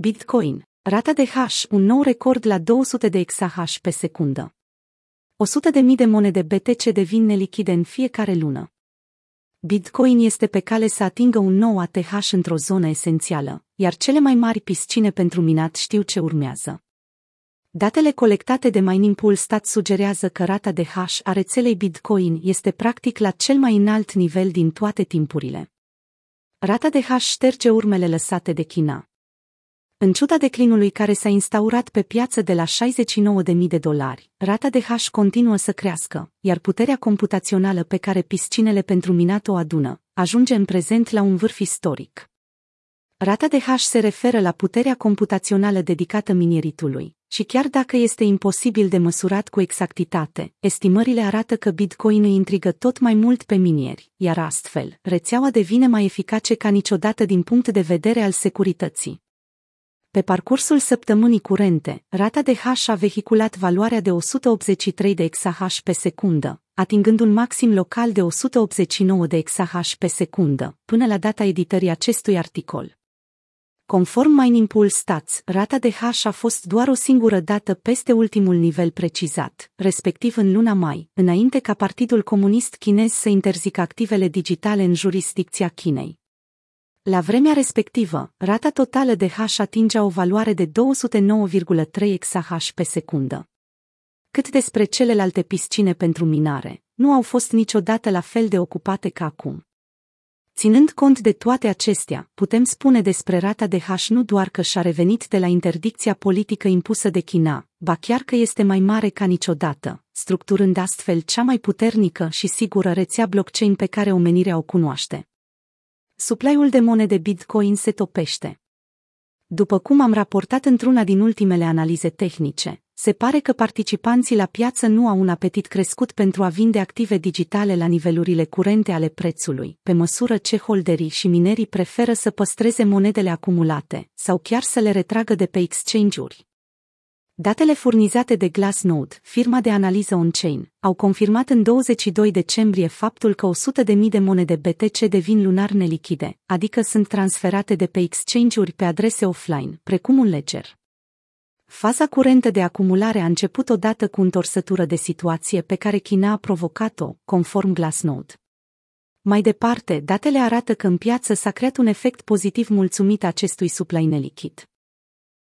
Bitcoin. Rata de hash, un nou record la 200 de exahash pe secundă. 100.000 de monede BTC devin nelichide în fiecare lună. Bitcoin este pe cale să atingă un nou ATH într-o zonă esențială, iar cele mai mari piscine pentru minat știu ce urmează. Datele colectate de Mining Pool Stats sugerează că rata de hash a rețelei Bitcoin este practic la cel mai înalt nivel din toate timpurile. Rata de hash șterge urmele lăsate de China. În ciuda declinului care s-a instaurat pe piață de la $69.000, rata de hash continuă să crească, iar puterea computațională pe care piscinele pentru minat o adună ajunge în prezent la un vârf istoric. Rata de hash se referă la puterea computațională dedicată minieritului și chiar dacă este imposibil de măsurat cu exactitate, estimările arată că Bitcoin îi intrigă tot mai mult pe minieri, iar astfel, rețeaua devine mai eficace ca niciodată din punct de vedere al securității. Pe parcursul săptămânii curente, rata de hash a vehiculat valoarea de 183 de exahash pe secundă, atingând un maxim local de 189 de exahash pe secundă, până la data editării acestui articol. Conform Mining Pool Stats, rata de hash a fost doar o singură dată peste ultimul nivel precizat, respectiv în luna mai, înainte ca Partidul Comunist Chinez să interzică activele digitale în jurisdicția Chinei. La vremea respectivă, rata totală de hash atingea o valoare de 209,3 exahash pe secundă. Cât despre celelalte piscine pentru minare, nu au fost niciodată la fel de ocupate ca acum. Ținând cont de toate acestea, putem spune despre rata de hash nu doar că și-a revenit de la interdicția politică impusă de China, ba chiar că este mai mare ca niciodată, structurând astfel cea mai puternică și sigură rețea blockchain pe care omenirea o cunoaște. Supply-ul de monede Bitcoin se topește. După cum am raportat într-una din ultimele analize tehnice, se pare că participanții la piață nu au un apetit crescut pentru a vinde active digitale la nivelurile curente ale prețului, pe măsură ce holderii și minerii preferă să păstreze monedele acumulate sau chiar să le retragă de pe exchange-uri. Datele furnizate de Glassnode, firma de analiză on-chain, au confirmat în 22 decembrie faptul că 100.000 de monede BTC devin lunar nelichide, adică sunt transferate de pe exchange-uri pe adrese offline, precum un ledger. Faza curentă de acumulare a început odată cu întorsătură de situație pe care China a provocat-o, conform Glassnode. Mai departe, datele arată că în piață s-a creat un efect pozitiv mulțumit acestui supply nelichid.